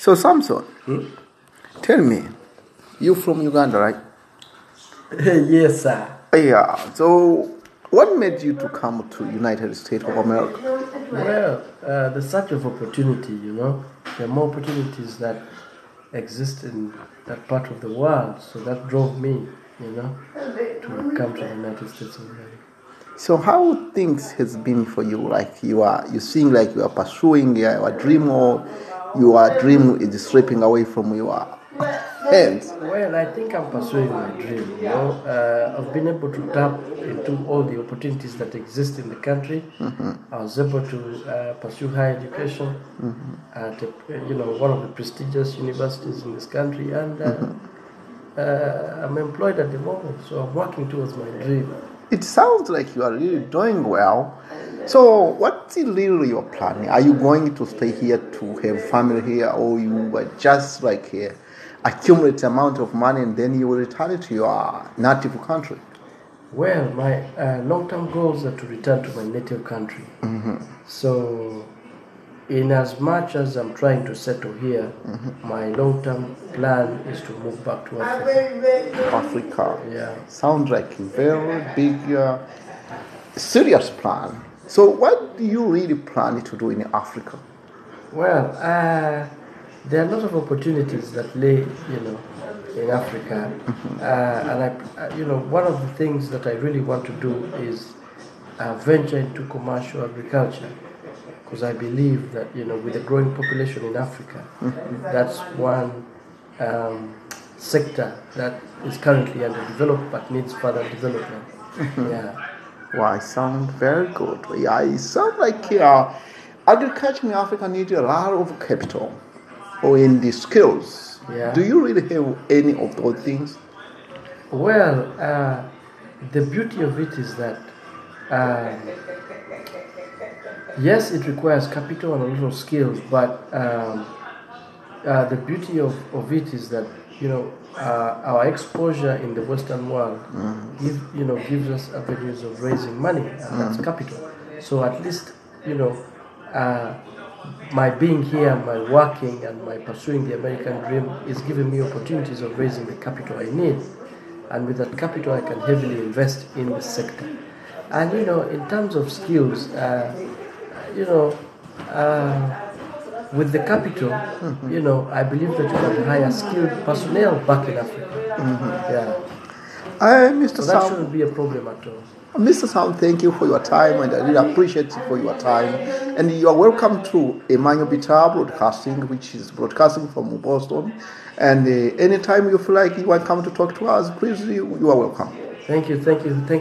So Samson, tell me, you from Uganda, right? Yes, sir. Yeah. So what made you to come to United States of America? Well, the search of opportunity, you know. There are more opportunities that exist in that part of the world. So that drove me, you know, to come to the United States of America. So how things has been for you? Like you seem like you are pursuing your dream, or your dream is slipping away from your hands? Well, I think I'm pursuing my dream. You know, I've been able to tap into all the opportunities that exist in the country. Mm-hmm. I was able to pursue higher education at one of the prestigious universities in this country, and I'm employed at the moment. So I'm working towards my dream. It sounds like you are really doing well. So what's really your plan? Are you going to stay here to have family here, or you are just like here, accumulate amount of money and then you will return to your native country? Well, my long-term goals are to return to my native country. Mm-hmm. So in as much as I'm trying to settle here, my long-term plan is to move back to Africa. Africa. Yeah. Sounds like a very big, serious plan. So what do you really plan to do in Africa? Well, there are a lot of opportunities that lay, in Africa. And one of the things that I really want to do is venture into commercial agriculture. Because I believe that, with the growing population in Africa, that's one sector that is currently underdeveloped but needs further development. Yeah. Wow, it sounds very good. Yeah, it sounds like agriculture in Africa needs a lot of capital or in the skills. Yeah. Do you really have any of those things? Well, the beauty of it is that yes, it requires capital and a lot of skills, but the beauty of it is that, our exposure in the Western world gives us avenues of raising money, and that's capital. So at least, my being here, my working and my pursuing the American dream is giving me opportunities of raising the capital I need. And with that capital, I can heavily invest in the sector. And, in terms of skills, with the capital, I believe that you can hire skilled personnel back in Africa. Yeah. Mr. That shouldn't be a problem at all. Mr. Sam, thank you for your time, and I really appreciate you for your time. And you are welcome to Emmanuel Bitta Broadcasting, which is broadcasting from Boston. And anytime you feel like you want to come to talk to us, please, you are welcome. Thank you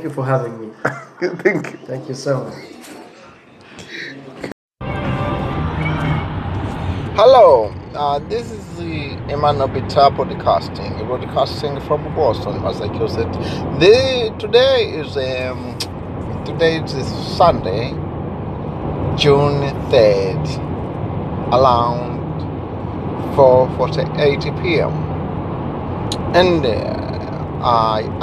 for having me. Thank you. Thank you so much. Hello, this is the Emmanuel Bitta Broadcasting from Boston, Massachusetts. Today is Sunday, June 3rd, around 4:48 p.m. and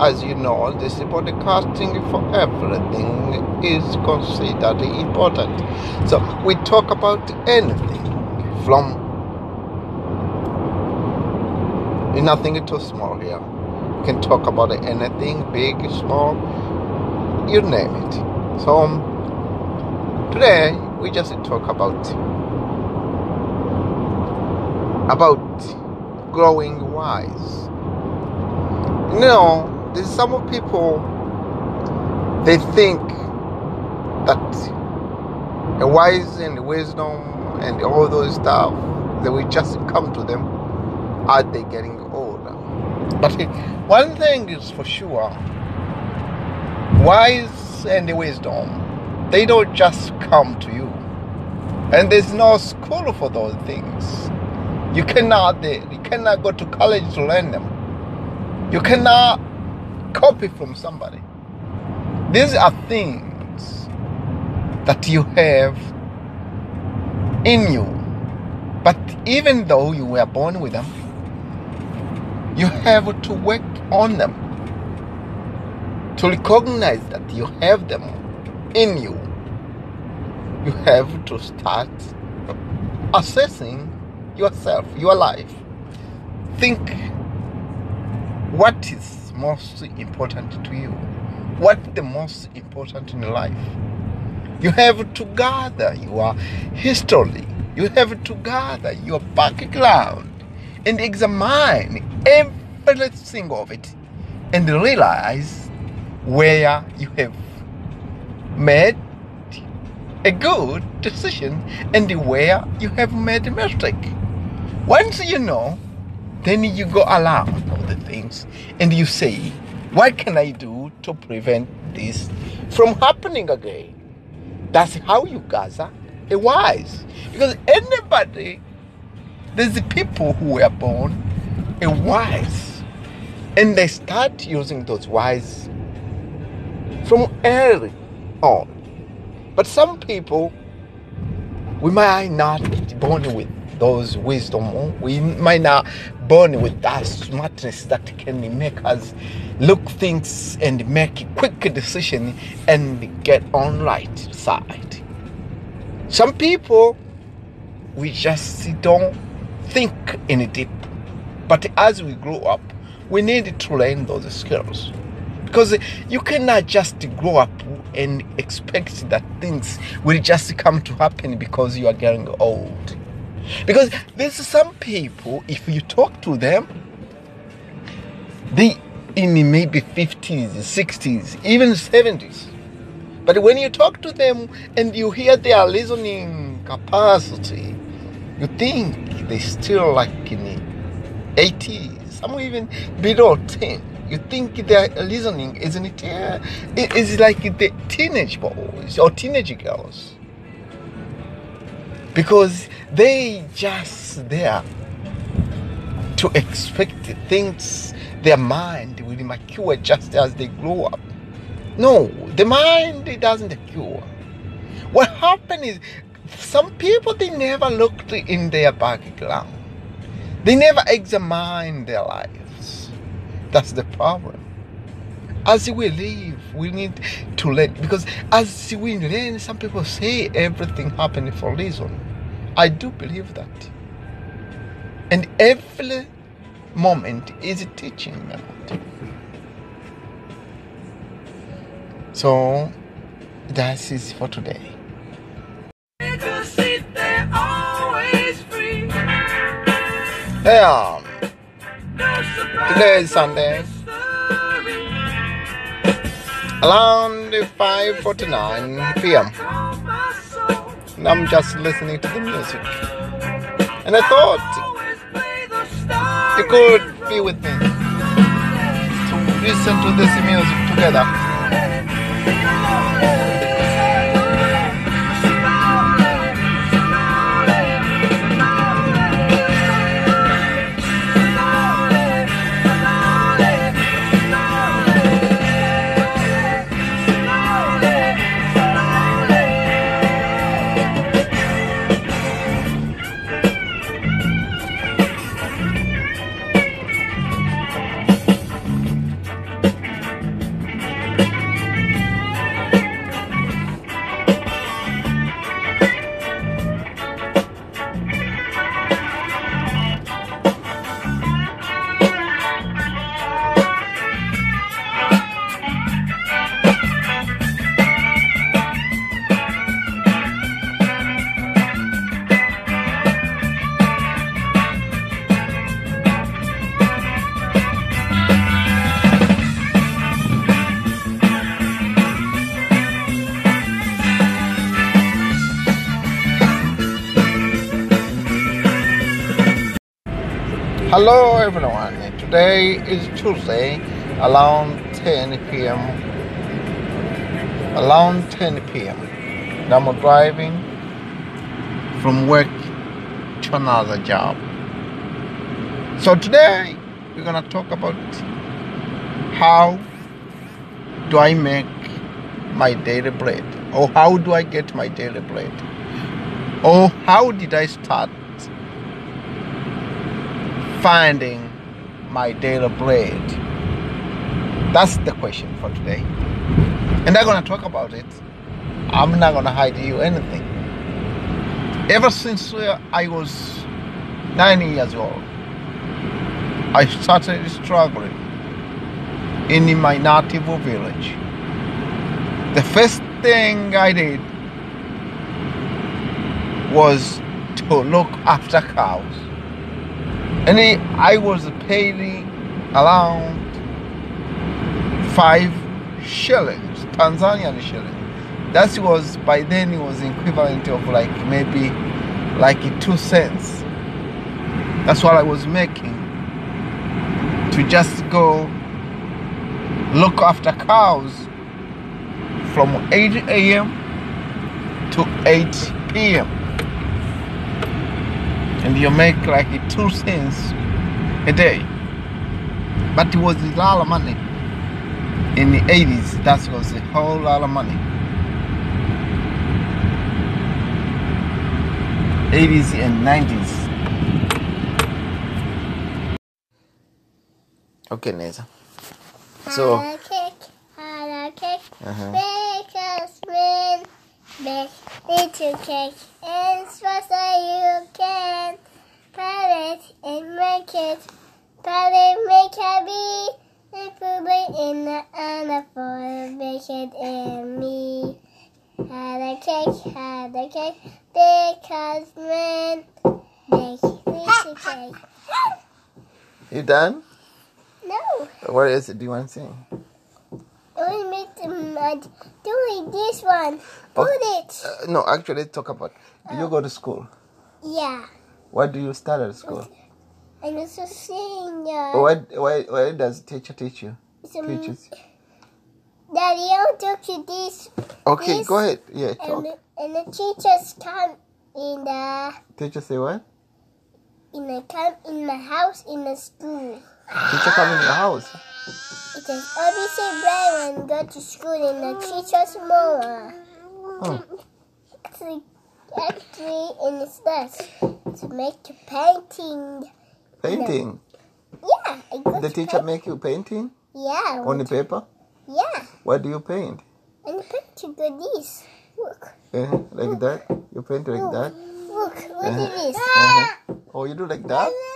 as you know, this podcasting for everything is considered important. So we talk about anything from nothing too small here. You can talk about anything, big, small, you name it. So today we just talk about growing wise. There's some people, they think that the wise and the wisdom and all those stuff, they will just come to them as they're getting older. But one thing is for sure, wise and wisdom, they don't just come to you. And there's no school for those things. You cannot go to college to learn them. You cannot copy from somebody. These are things that you have in you. But even though you were born with them, you have to work on them, to recognize that you have them in you. You have to start assessing yourself, your life. Think what is most important to you. What the most important in life? You have to gather your history. You have to gather your background and examine every single of it and realize where you have made a good decision and where you have made a mistake. Once you know, then you go around all the things and you say, what can I do to prevent this from happening again? That's how you gather a wise. Because anybody, there's the people who were born a wise, and they start using those wise from early on. But some people, we might not be born with those wisdom. We might not born with that smartness that can make us look things and make a quick decision and get on right side. Some people, we just don't think in deep. But as we grow up, we need to learn those skills. Because you cannot just grow up and expect that things will just come to happen because you are getting old. Because there's some people, if you talk to them, they in maybe 50s, 60s, even 70s. But when you talk to them and you hear their listening capacity, you think they're still like in the 80s, some even below 10. You think their listening isn't it? It is like the teenage boys or teenage girls. Because they just there to expect things, their mind will mature just as they grow up. No, the mind, it doesn't mature. What happened is, some people, they never looked in their background. They never examined their lives. That's the problem. As we live, we need to learn. Because as we learn, some people say everything happened for a reason. I do believe that. And every moment is a teaching moment. So, that is for today. Yeah. Today is Sunday. Around 5:49 p.m. And I'm just listening to the music. And I thought you could be with me to listen to this music together. Hello everyone, today is Tuesday around 10 p.m. And I'm driving from work to another job. So today we're going to talk about how do I make my daily bread, or how do I get my daily bread, or how did I start finding my daily bread. That's the question for today. And I'm going to talk about it. I'm not going to hide you anything. Ever since I was 9 years old, I started struggling in my native village. The first thing I did was to look after cows. And I was paying around 5 shillings, Tanzanian shilling. That was, by then it was equivalent of like maybe like 2 cents. That's what I was making to just go look after cows from 8 a.m. to 8 p.m. And you make like 2 cents a day. But it was a lot of money. In the 80s, that was a whole lot of money. 80s and 90s. Okay, Neza. So. Hello, cake. Make make little cake, and first you can pat it and make it. Pat it, make a bee, and put it in the anaphora. Make it in me. Had a cake, because men make little cake. You done? No. What else do you want to sing? Doing this one. Put it. No, actually, talk about. Do you go to school? Yeah. Why do you start at school? I'm also saying. Why does teacher teach you? Teachers. Daddy, I'll talk to this. Okay, go ahead. Yeah, talk. And the teachers come in the. Teacher say what? Come in my house in the school. Teacher come in your house. It is always a day when go to school in the teacher's mower. Oh. Actually, in the class to make the painting. Painting? Yeah. The teacher make you painting? Yeah. On the paper? Yeah. What do you paint? And picture like this. Look. Like that? You paint like that? Look. What is this? Oh, you do like that? Yeah.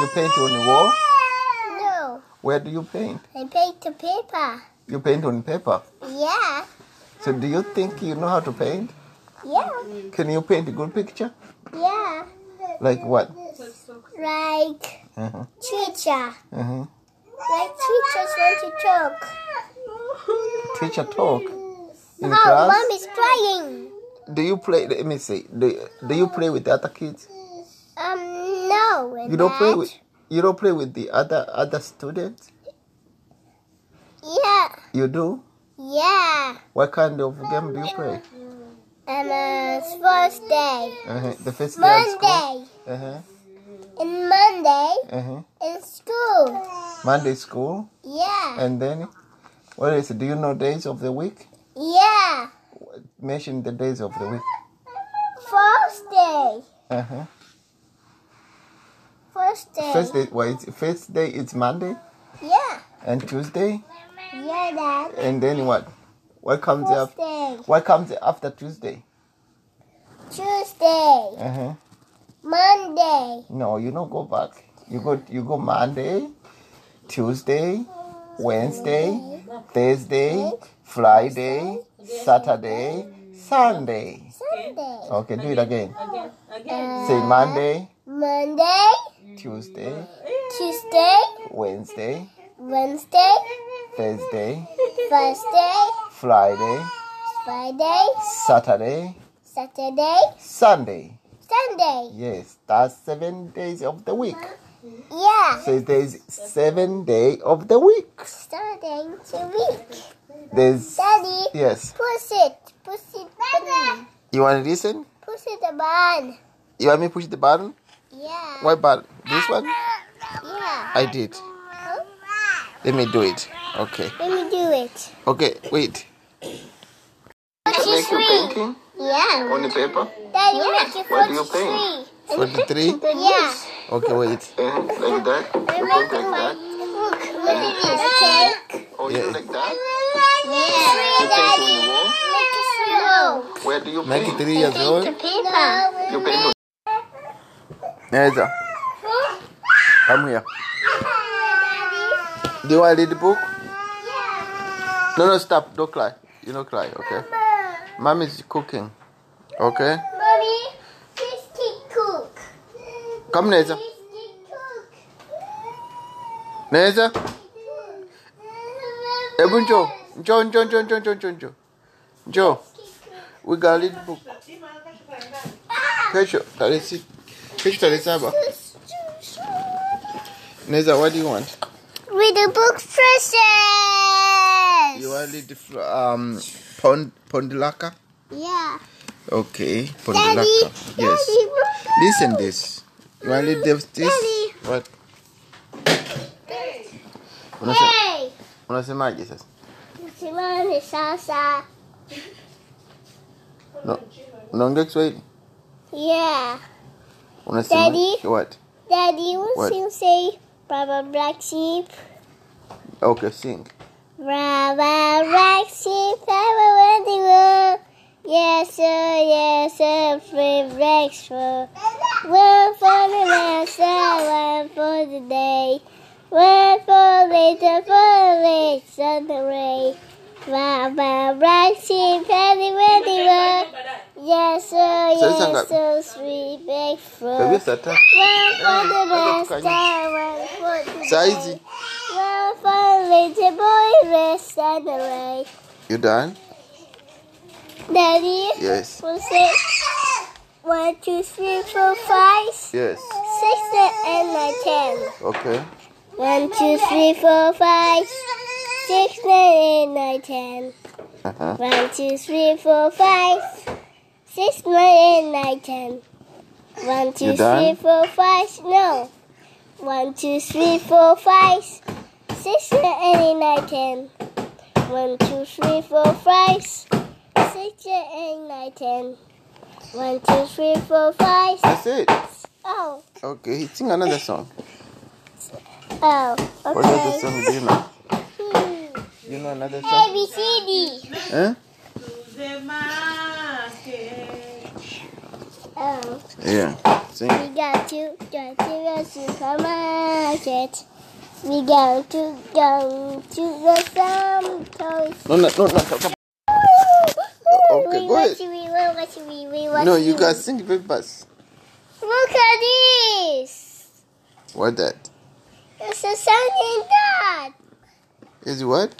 You paint on the wall? Where do you paint? I paint on paper. You paint on paper? Yeah. So do you think you know how to paint? Yeah. Can you paint a good picture? Yeah. Like what? Like teacher. Like teachers want to talk. Teacher talk? In class? Mom is crying. Do you play, let me see, do you play with the other kids? No. You don't play with... You don't play with the other students? Yeah. You do? Yeah. What kind of game do you play? First day. The first day Monday. Of school? And Monday. In school. Monday school? Yeah. And then, what is it? Do you know days of the week? Yeah. Mention the days of the week. First day. First day. First day it's Monday? Yeah. And Tuesday? Yeah, Dad. And then what? What comes after Tuesday? Tuesday. Monday. No, you don't go back. You go Monday, Tuesday, Wednesday, Thursday, Friday, Saturday, Sunday. Okay, do it again. Say Monday. Tuesday. Wednesday. Thursday. Friday. Saturday. Sunday. Yes, that's 7 days of the week. Yeah. So there's 7 day of the week. Starting the week. There's. Daddy. Yes. Push it button. You want to listen? Push the button. You want me to push the button? Yeah. What button? This one? Yeah. I did. Huh? Let me do it. Okay. Okay, wait. What you painting? Yeah. On the paper? Daddy, what do you paint? 43? Yeah. Okay, wait. Like that? Like that? Look, look at this cake. Oh, you like that? Yeah. You paint on the wall? Make it 3 years old. You paint on Neza, come here. Daddy. Do you want to read the book? Yeah. No, stop. Don't cry. You don't cry, okay? Mama. Mommy's cooking, okay? Mommy, please keep cook. Come, Neza. Neza. Ebun Joe. Joe. We got a little book. Kesho, Talesi. Neza, what do you want? Read the book princess. You want to read the Pondilaka? Yeah. Okay, Pondilaka. Yes. Daddy, listen this. You want to read this? Daddy. What? Hey. Hey. Unasema Jesus. Unasema ni sasa. No. Unaongea Kiswahili? Yeah. Daddy? What? Daddy, what you say? Baba black sheep. Okay, sing. Baba black sheep, I'm the world. Yes, sir, yes, sir, free black sheep. One for the master, one for the day. One for later, for late Sunday. Baba black sheep, I'm the world. Yes, sir, yes, so sweet, big fruit. One for the master, one for the day. One for little boy, rest on the way. You done? Daddy? Yes. 1, 2, 3, 4, 5. Yes. 6, 8, 9, 10. Okay. 1, 2, 3, 4, 5. 6, 9, 8, 9, 10. 1, 2, 3, 4, 5. 6, 9, 8, 9, 10. 1, 2, 3, 4, 5. No. 1, 2, 3, 4, 5. 6, 7, 8, 9, 10. 1, 2, 3, 4, 5. 6, 7, 8, 9, 10. 1, 2, 3, 4, 5. That's it. Oh. Okay, sing another song. Oh. Okay. What other song do you know? You know another song? ABCD. Huh? Oh. Yeah. Sing. We got to go to the supermarket. We got to go to the supermarket. No. Okay, go ahead. No, you got to sing very fast. Look at this. What that? It's a song in that. Is what?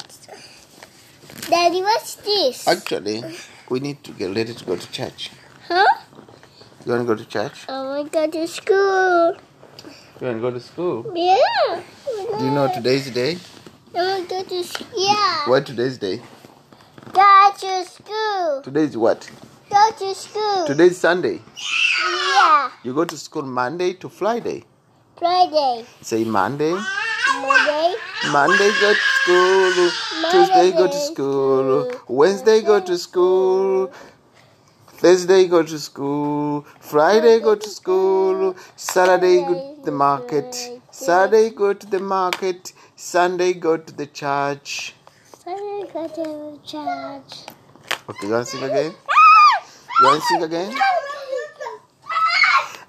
Daddy, what's this? Actually, we need to get ready to go to church. Huh? You want to go to church? I want to go to school. You want to go to school? Yeah. Do you know today's the day? I want to go to school. Yeah. What today's day? Go to school. Today's what? Go to school. Today's Sunday. Yeah. You go to school Monday to Friday. Friday. Say Monday. Monday. Monday go to school. Tuesday go to school. Wednesday go to school. Thursday go to school. Friday go to school. Saturday go to the market. Saturday go to the market. Sunday go to the church. Sunday go to the church. Okay, you want to sing again? You want to sing again?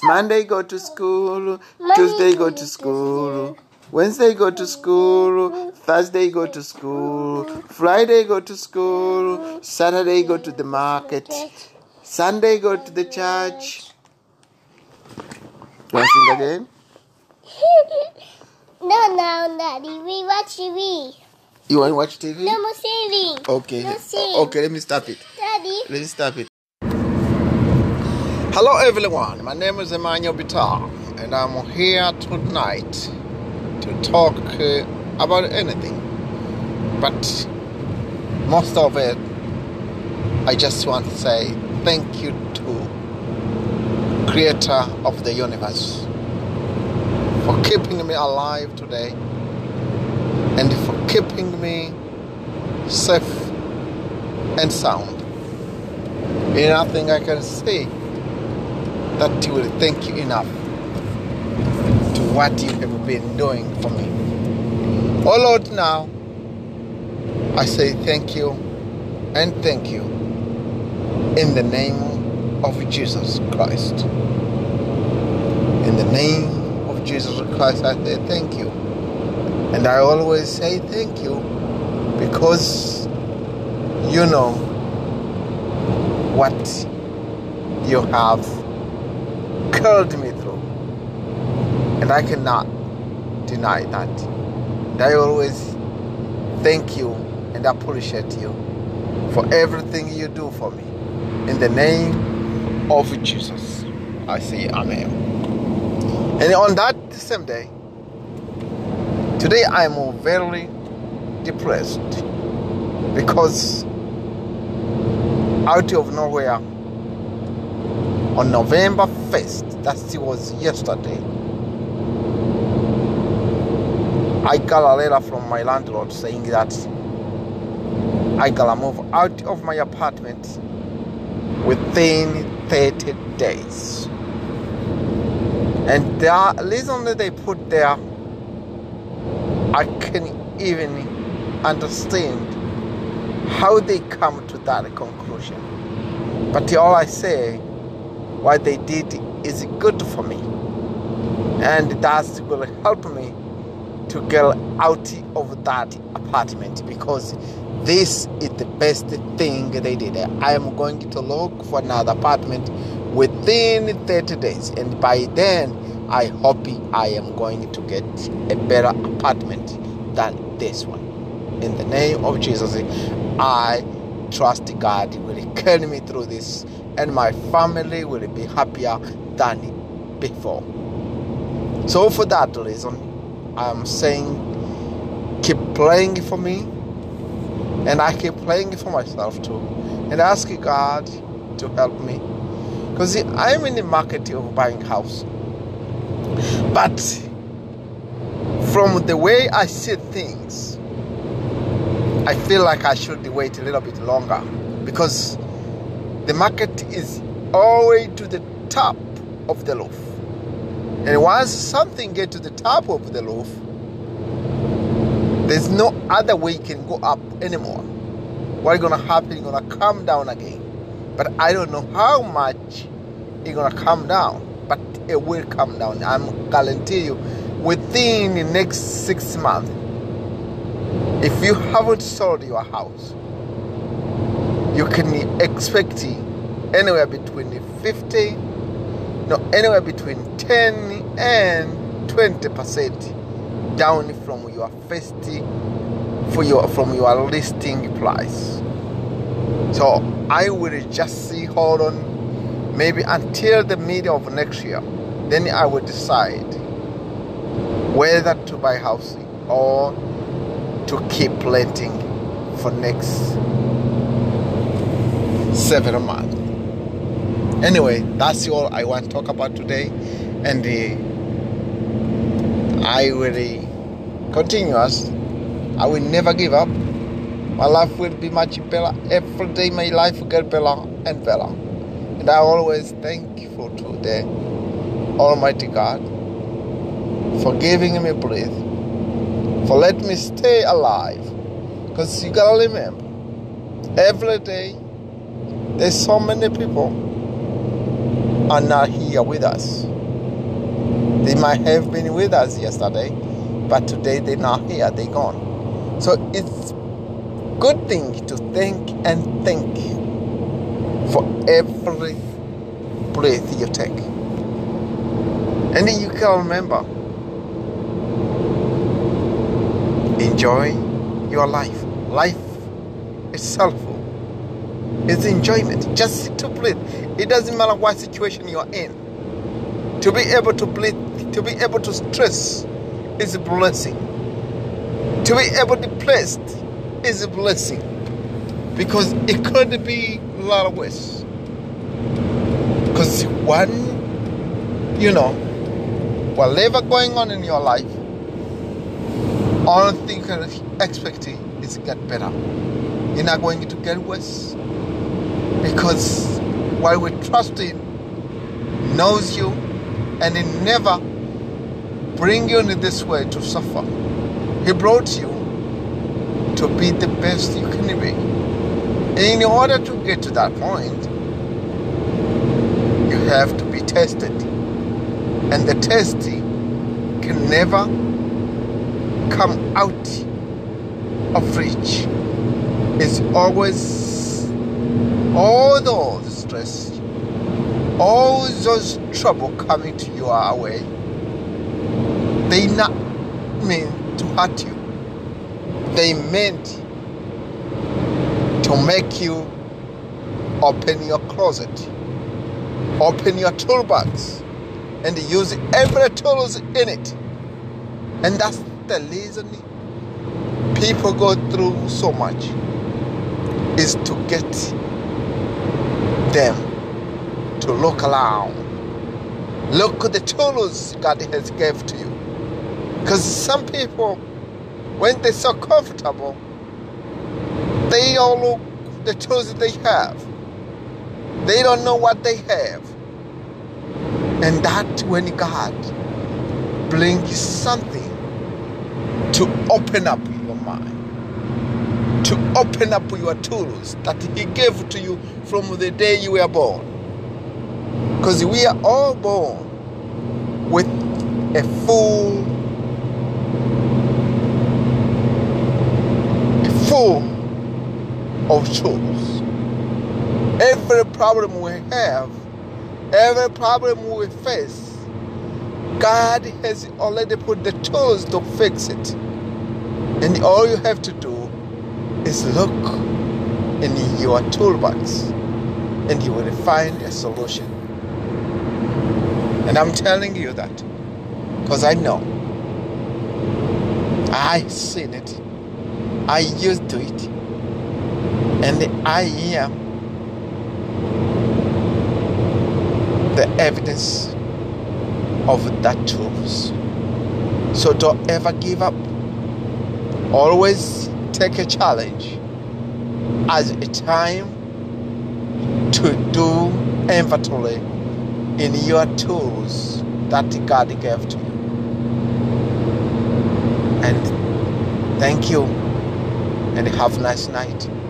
Monday go to school. Tuesday go to school. Wednesday go to school, Thursday go to school, Friday go to school, Saturday go to the market, Sunday go to the church. You want to sing again? No, Daddy, we watch TV. You want to watch TV? No more TV. Okay. No sing. Okay, let me stop it. Daddy. Let me stop it. Hello, everyone. My name is Emmanuel Bitta, and I'm here tonight to talk about anything, but most of it I just want to say thank you to creator of the universe for keeping me alive today and for keeping me safe and sound. There's nothing I can say that you will thank you enough to what you have been doing for me. Oh Lord, now I say thank you and thank you in the name of Jesus Christ. In In the name of Jesus Christ, I say thank you. And I always say thank you because you know what you have carried me through. And I cannot deny that. And I always thank you and appreciate you for everything you do for me. In the name of Jesus, I say amen. And on that same day, today I am very depressed because out of nowhere, on November 1st, that was yesterday, I got a letter from my landlord saying that I gotta move out of my apartment within 30 days. And the reason that they put there, I can't even understand how they come to that conclusion. But all I say, what they did is good for me. And that will help me to get out of that apartment because this is the best thing they did. I am going to look for another apartment within 30 days. And by then, I hope I am going to get a better apartment than this one. In the name of Jesus, I trust God will carry me through this. And my family will be happier than before. So for that reason, I am saying keep praying for me. And I keep praying for myself too. And ask God to help me. Because I'm in the market of buying house. But from the way I see things, I feel like I should wait a little bit longer. Because the market is all the way to the top of the roof. And once something gets to the top of the roof, there's no other way it can go up anymore. What's going to happen? It's going to come down again. But I don't know how much it's going to come down. But it will come down. I'm guaranteeing you, within the next 6 months, if you haven't sold your house, you can expect anywhere between 10 and 20% down from your first from your listing price. So I will just see, hold on, maybe until the middle of next year. Then I will decide whether to buy housing or to keep renting for next 7 months. Anyway, that's all I want to talk about today, and I will continue us. I will never give up. My life will be much better. Every day my life will get better and better. And I always thankful to the Almighty God for giving me breath, for letting me stay alive. Because you gotta remember, every day there's so many people are not here with us. They might have been with us yesterday, but today they're not here, they're gone. So it's a good thing to thank for every breath you take. And you can remember, enjoy your life. Life itself is enjoyment. Just to breathe. It doesn't matter what situation you're in. To be able to breathe, to be able to stress is a blessing. To be able to place is a blessing. Because it could be a lot of ways. Because whatever going on in your life, all things you can expect is get better. You're not going to get worse. Because while we trust Him, knows you, and He never bring you in this way to suffer. He brought you to be the best you can be. And in order to get to that point, you have to be tested. and the thirsty can never come out of reach. It's always all the stress, all those trouble coming to your way. They not meant to hurt you. They meant to make you open your closet, open your toolbox, and use every tools in it. And that's the reason people go through so much, is to get them to look around, look at the tools God has gave to you. Because some people, when they're so comfortable, they all look at the tools they have. They don't know what they have. And that when God brings something to open up your mind, to open up your tools that He gave to you from the day you were born. Because we are all born with a full of tools. Every problem we have, every problem we face, God has already put the tools to fix it. And all you have to do is look in your toolbox and you will find a solution. And I'm telling you that because I know. I've seen it. I used to it. And I am the evidence of that tools. So don't ever give up. Always take a challenge as a time to do inventory in your tools that God gave to you. And thank you and have a nice night.